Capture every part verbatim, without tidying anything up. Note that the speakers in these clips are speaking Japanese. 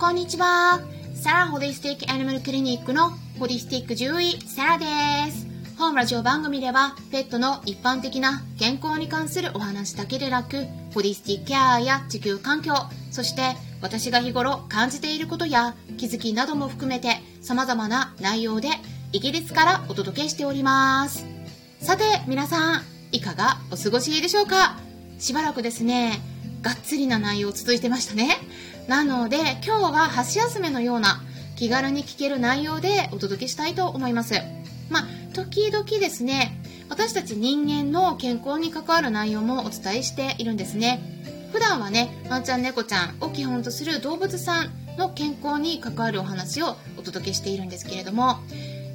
こんにちは。サラホリスティックアニマルクリニックのホリスティック獣医サラです。本ラジオ番組ではペットの一般的な健康に関するお話だけでなく、ホリスティックケアや地球環境、そして私が日頃感じていることや気づきなども含めて様々な内容でイギリスからお届けしております。さて皆さん、いかがお過ごしでしょうか。しばらくですね、がっつりな内容続いてましたね。なので今日は箸休めのような気軽に聞ける内容でお届けしたいと思います。まあ時々ですね、私たち人間の健康に関わる内容もお伝えしているんですね。普段はね、ワンちゃん猫ちゃんを基本とする動物さんの健康に関わるお話をお届けしているんですけれども、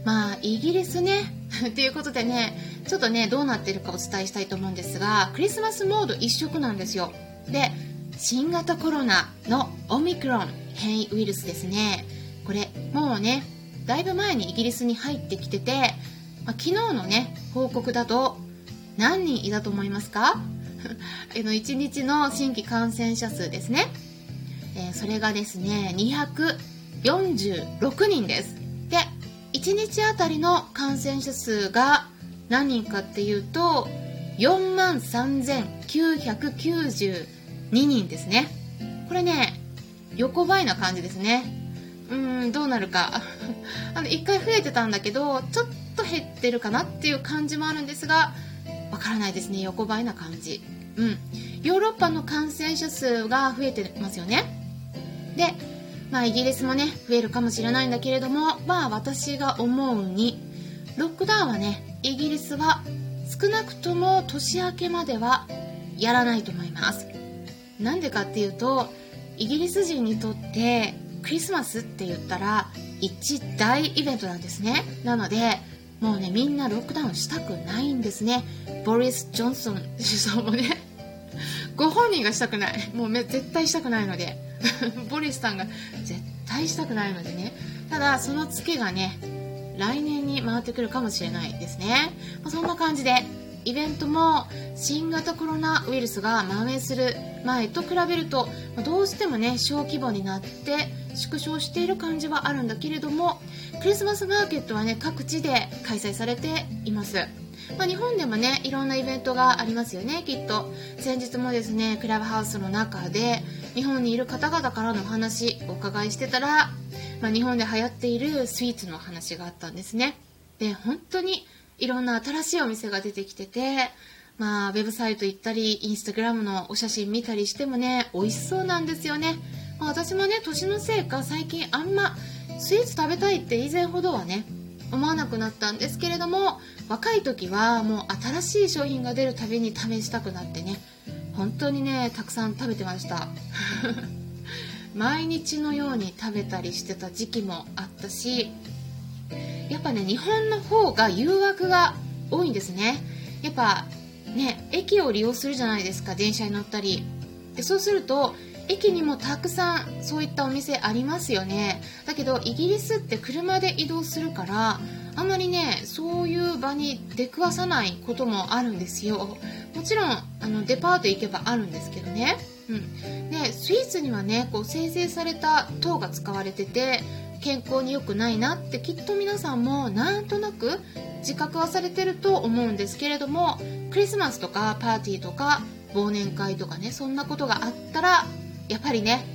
まあイギリスねということでね、ちょっとねどうなっているかお伝えしたいと思うんですが、クリスマスモード一色なんですよ。で、新型コロナのオミクロン変異ウイルスですね。これもうねだいぶ前にイギリスに入ってきてて、まあ、昨日のね報告だと何人いたと思いますかのいちにちの新規感染者数ですね、えー、それがですねにひゃくよんじゅうろくにんです。で、いちにちあたりの感染者数が何人かっていうとよんまんさんぜんきゅうひゃくきゅうじゅうににんですね。これね横ばいな感じですね。うーんどうなるかあのいっかい増えてたんだけどちょっと減ってるかなっていう感じもあるんですが、わからないですね。横ばいな感じ。うんヨーロッパの感染者数が増えてますよね。で、まあ、イギリスもね増えるかもしれないんだけれども、まあ私が思うにロックダウンはねイギリスは少なくとも年明けまではやらないと思います。なんでかっていうと、イギリス人にとってクリスマスって言ったら一大イベントなんですね。なのでもうねみんなロックダウンしたくないんですね。ボリス・ジョンソン首相もねご本人がしたくない、もう絶対したくないのでボリスさんが絶対したくないのでね。ただそのツケがね来年に回ってくるかもしれないですね。まあ、そんな感じでイベントも新型コロナウイルスが蔓延する前と比べると、まあ、どうしてもね小規模になって縮小している感じはあるんだけれども、クリスマスマーケットはね各地で開催されています。まあ、日本でもねいろんなイベントがありますよね。きっと先日もですねクラブハウスの中で日本にいる方々からのお話をお伺いしてたら、まあ、日本で流行っているスイーツの話があったんですね。で、本当にいろんな新しいお店が出てきてて、まあ、ウェブサイト行ったりインスタグラムのお写真見たりしてもね美味しそうなんですよね。まあ、私もね年のせいか最近あんまスイーツ食べたいって以前ほどはね思わなくなったんですけれども、若い時はもう新しい商品が出るたびに試したくなってね本当にねたくさん食べてました毎日のように食べたりしてた時期もあったし、やっぱね日本の方が誘惑が多いんですね。やっぱね駅を利用するじゃないですか、電車に乗ったりで。そうすると駅にもたくさんそういったお店ありますよね。だけどイギリスって車で移動するからあんまりねそういう場に出くわさないこともあるんですよ。もちろんあのデパート行けばあるんですけどね、うん、でスイーツにはねこう精製された糖が使われてて健康に良くないなってきっと皆さんもなんとなく自覚はされてると思うんですけれども、クリスマスとかパーティーとか忘年会とかねそんなことがあったらやっぱりね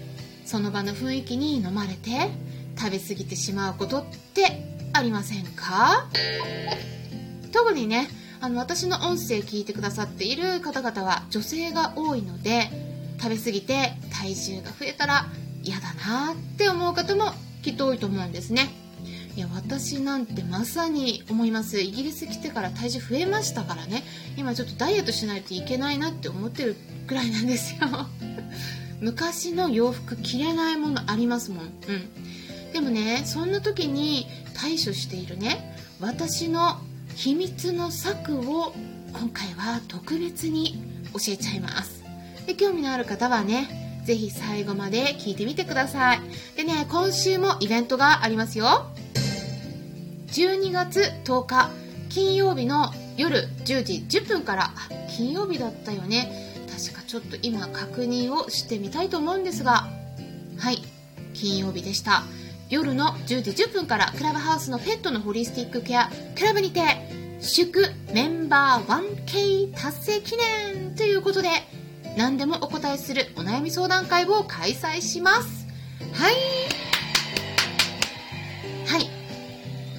その場の雰囲気に飲まれて食べ過ぎてしまうことってありませんか？特にねあの私の音声聞いてくださっている方々は女性が多いので、食べ過ぎて体重が増えたら嫌だなって思う方もきっと多いと思うんですね。いや私なんてまさに思います。イギリス来てから体重増えましたからね、今ちょっとダイエットしないといけないなって思ってるくらいなんですよ昔の洋服着れないものありますもん、うん、でもねそんな時に対処しているね私の秘密の策を今回は特別に教えちゃいます。で、興味のある方はねぜひ最後まで聞いてみてください。でね、今週もイベントがありますよ。じゅうにがつとおか金曜日の夜じゅうじじゅっぷんから、金曜日だったよね確か、ちょっと今確認をしてみたいと思うんですが、はい、金曜日でした。夜のじゅうじじゅっぷんからクラブハウスのペットのホリスティックケアクラブにて祝メンバー ワンケー 達成記念ということで、何でもお答えするお悩み相談会を開催します。はいはい、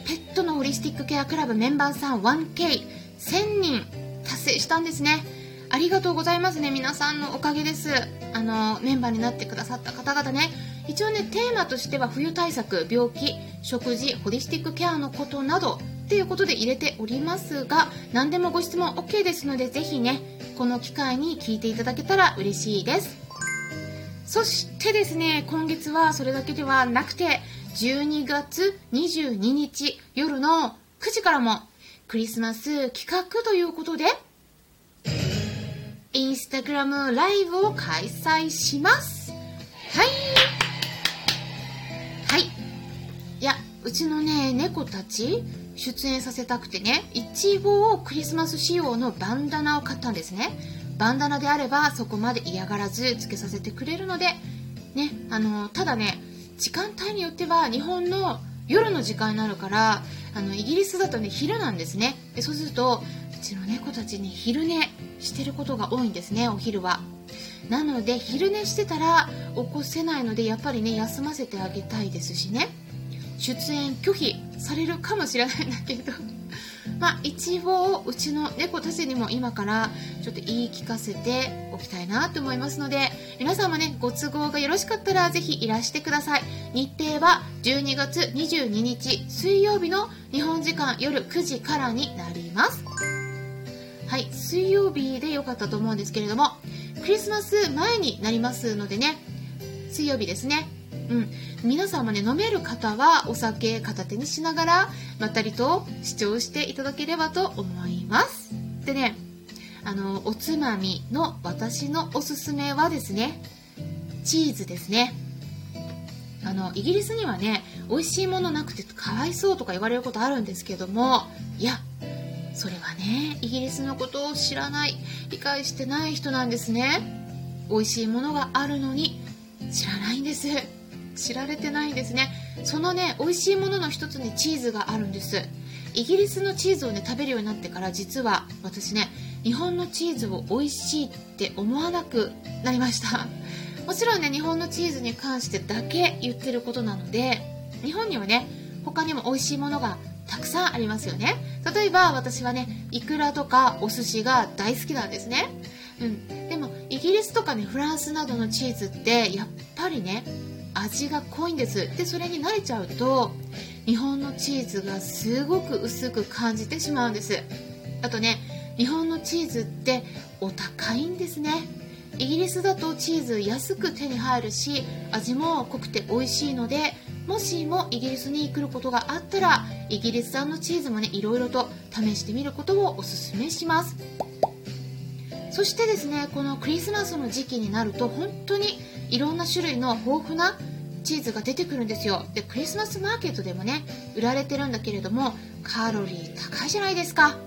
ペットのホリスティックケアクラブメンバーさん ワンケー せんにん達成したんですね。ありがとうございますね、皆さんのおかげです。あのメンバーになってくださった方々ね、一応ねテーマとしては冬対策、病気、食事、ホリスティックケアのことなどっていうことで入れておりますが、何でもご質問 OK ですので、ぜひねこの機会に聞いていただけたら嬉しいです。そしてですね、今月はそれだけではなくてじゅうにがつにじゅうににち夜のくじからもクリスマス企画ということでインスタグラムライブを開催します。はいはい、いやうちのね猫たち出演させたくてね、一応クリスマス仕様のバンダナを買ったんですね。バンダナであればそこまで嫌がらずつけさせてくれるのでね、あのただね時間帯によっては日本の夜の時間になるから、あのイギリスだとね昼なんですね。でそうするとうちの猫たちに昼寝してることが多いんですね、お昼は。なので昼寝してたら起こせないので、やっぱりね休ませてあげたいですしね、出演拒否されるかもしれないんだけどまあ一応うちの猫たちにも今からちょっと言い聞かせておきたいなと思いますので、皆さんもねご都合がよろしかったらぜひいらしてください。日程はじゅうにがつにじゅうににち水曜日の日本時間夜くじからになります。はい、水曜日で良かったと思うんですけれども、クリスマス前になりますのでね、水曜日ですね、うん、皆さんもね飲める方はお酒片手にしながらまったりと視聴していただければと思います。でね、あのおつまみの私のおすすめはですね、チーズですね。あのイギリスにはね美味しいものなくてかわいそうとか言われることあるんですけども、いやそれはねイギリスのことを知らない、理解してない人なんですね。美味しいものがあるのに知らないんです、知られてないんですね。そのね美味しいものの一つにチーズがあるんです。イギリスのチーズをね食べるようになってから、実は私ね日本のチーズを美味しいって思わなくなりました。もちろんね日本のチーズに関してだけ言ってることなので、日本にはね他にも美味しいものがたくさんありますよね。例えば私はねイクラとかお寿司が大好きなんですね、うん、でもイギリスとかねフランスなどのチーズってやっぱりね味が濃いんです。でそれに慣れちゃうと日本のチーズがすごく薄く感じてしまうんです。あとね日本のチーズってお高いんですね。イギリスだとチーズ安く手に入るし、味も濃くて美味しいので、もしもイギリスに来ることがあったらイギリス産のチーズもねいろいろと試してみることをおすすめします。そしてですね、このクリスマスの時期になると本当にいろんな種類の豊富なチーズが出てくるんですよ。でクリスマスマーケットでもね売られてるんだけれども、カロリー高いじゃないですか。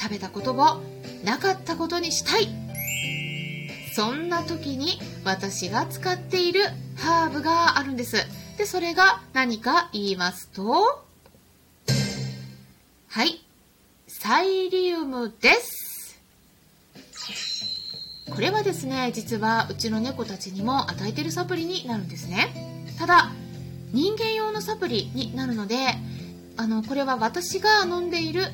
食べたことをなかったことにしたい、そんな時に私が使っているハーブがあるんです。でそれが何か言いますと、はい、サイリウムです。これはですね、実はうちの猫たちにも与えているサプリになるんですね。ただ人間用のサプリになるので、あのこれは私が飲んでいる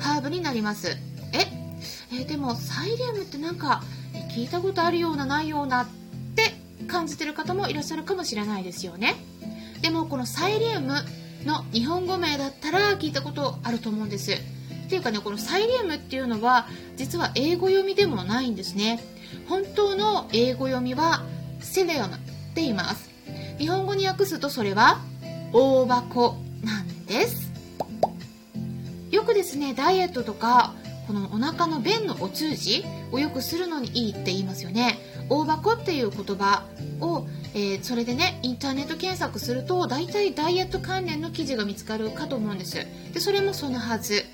ハーブになります。ええでもサイリウムってなんか聞いたことあるようなないようなって感じてる方もいらっしゃるかもしれないですよね。でもこのサイリウムの日本語名だったら聞いたことあると思うんです。っていうかね、このサイリウムっていうのは実は英語読みでもないんですね。本当の英語読みはセレウムって言います。日本語に訳すとそれは大箱なんです。よくですね、ダイエットとかこのお腹の便のお通じをよくするのにいいって言いますよね。大箱っていう言葉を、えー、それでねインターネット検索すると大体ダイエット関連の記事が見つかるかと思うんです。でそれもそのはず、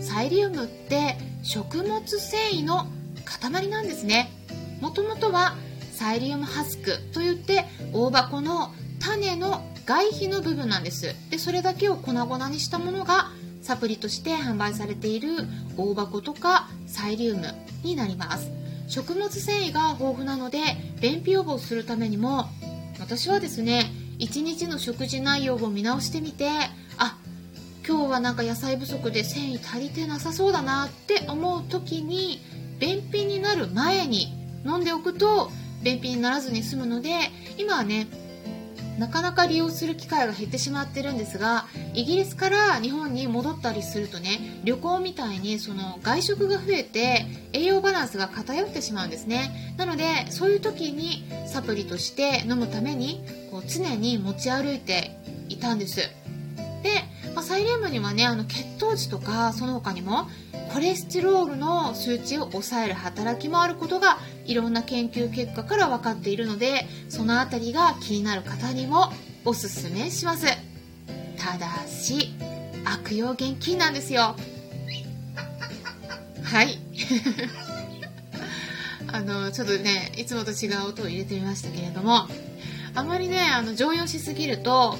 サイリウムって食物繊維の塊なんですね。もともとはサイリウムハスクといって大箱の種の外皮の部分なんです。でそれだけを粉々にしたものがサプリとして販売されている大箱とかサイリウムになります。食物繊維が豊富なので便秘予防するためにも、私はですね、いちにちの食事内容を見直してみて、あ、今日はなんか野菜不足で繊維足りてなさそうだなって思う時に便秘になる前に飲んでおくと便秘にならずに済むので、今はねなかなか利用する機会が減ってしまってるんですが、イギリスから日本に戻ったりするとね、旅行みたいにその外食が増えて栄養バランスが偏ってしまうんですね。なのでそういう時にサプリとして飲むためにこう常に持ち歩いていたんです。で、まあ、サイリウムにはね、あの血糖値とかその他にもコレステロールの数値を抑える働きもあることがいろんな研究結果から分かっているので、そのあたりが気になる方にもおすすめします。ただし悪用厳禁なんですよ。はいあのちょっとねいつもと違う音を入れてみましたけれども、あまりねあの常用しすぎると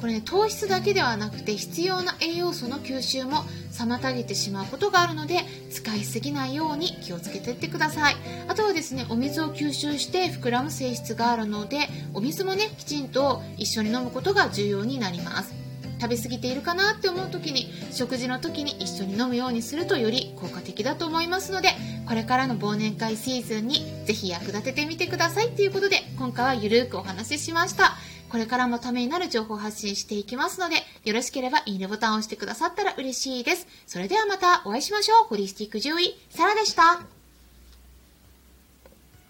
これ、ね、糖質だけではなくて必要な栄養素の吸収も妨げてしまうことがあるので、使いすぎないように気をつけていってください。あとはですね、お水を吸収して膨らむ性質があるので、お水もねきちんと一緒に飲むことが重要になります。食べ過ぎているかなって思う時に、食事の時に一緒に飲むようにするとより効果的だと思いますので、これからの忘年会シーズンにぜひ役立ててみてくださいということで、今回はゆるーくお話ししました。これからもためになる情報を発信していきますので、よろしければいいねボタンを押してくださったら嬉しいです。それではまたお会いしましょう。ホリスティック獣医、サラでした。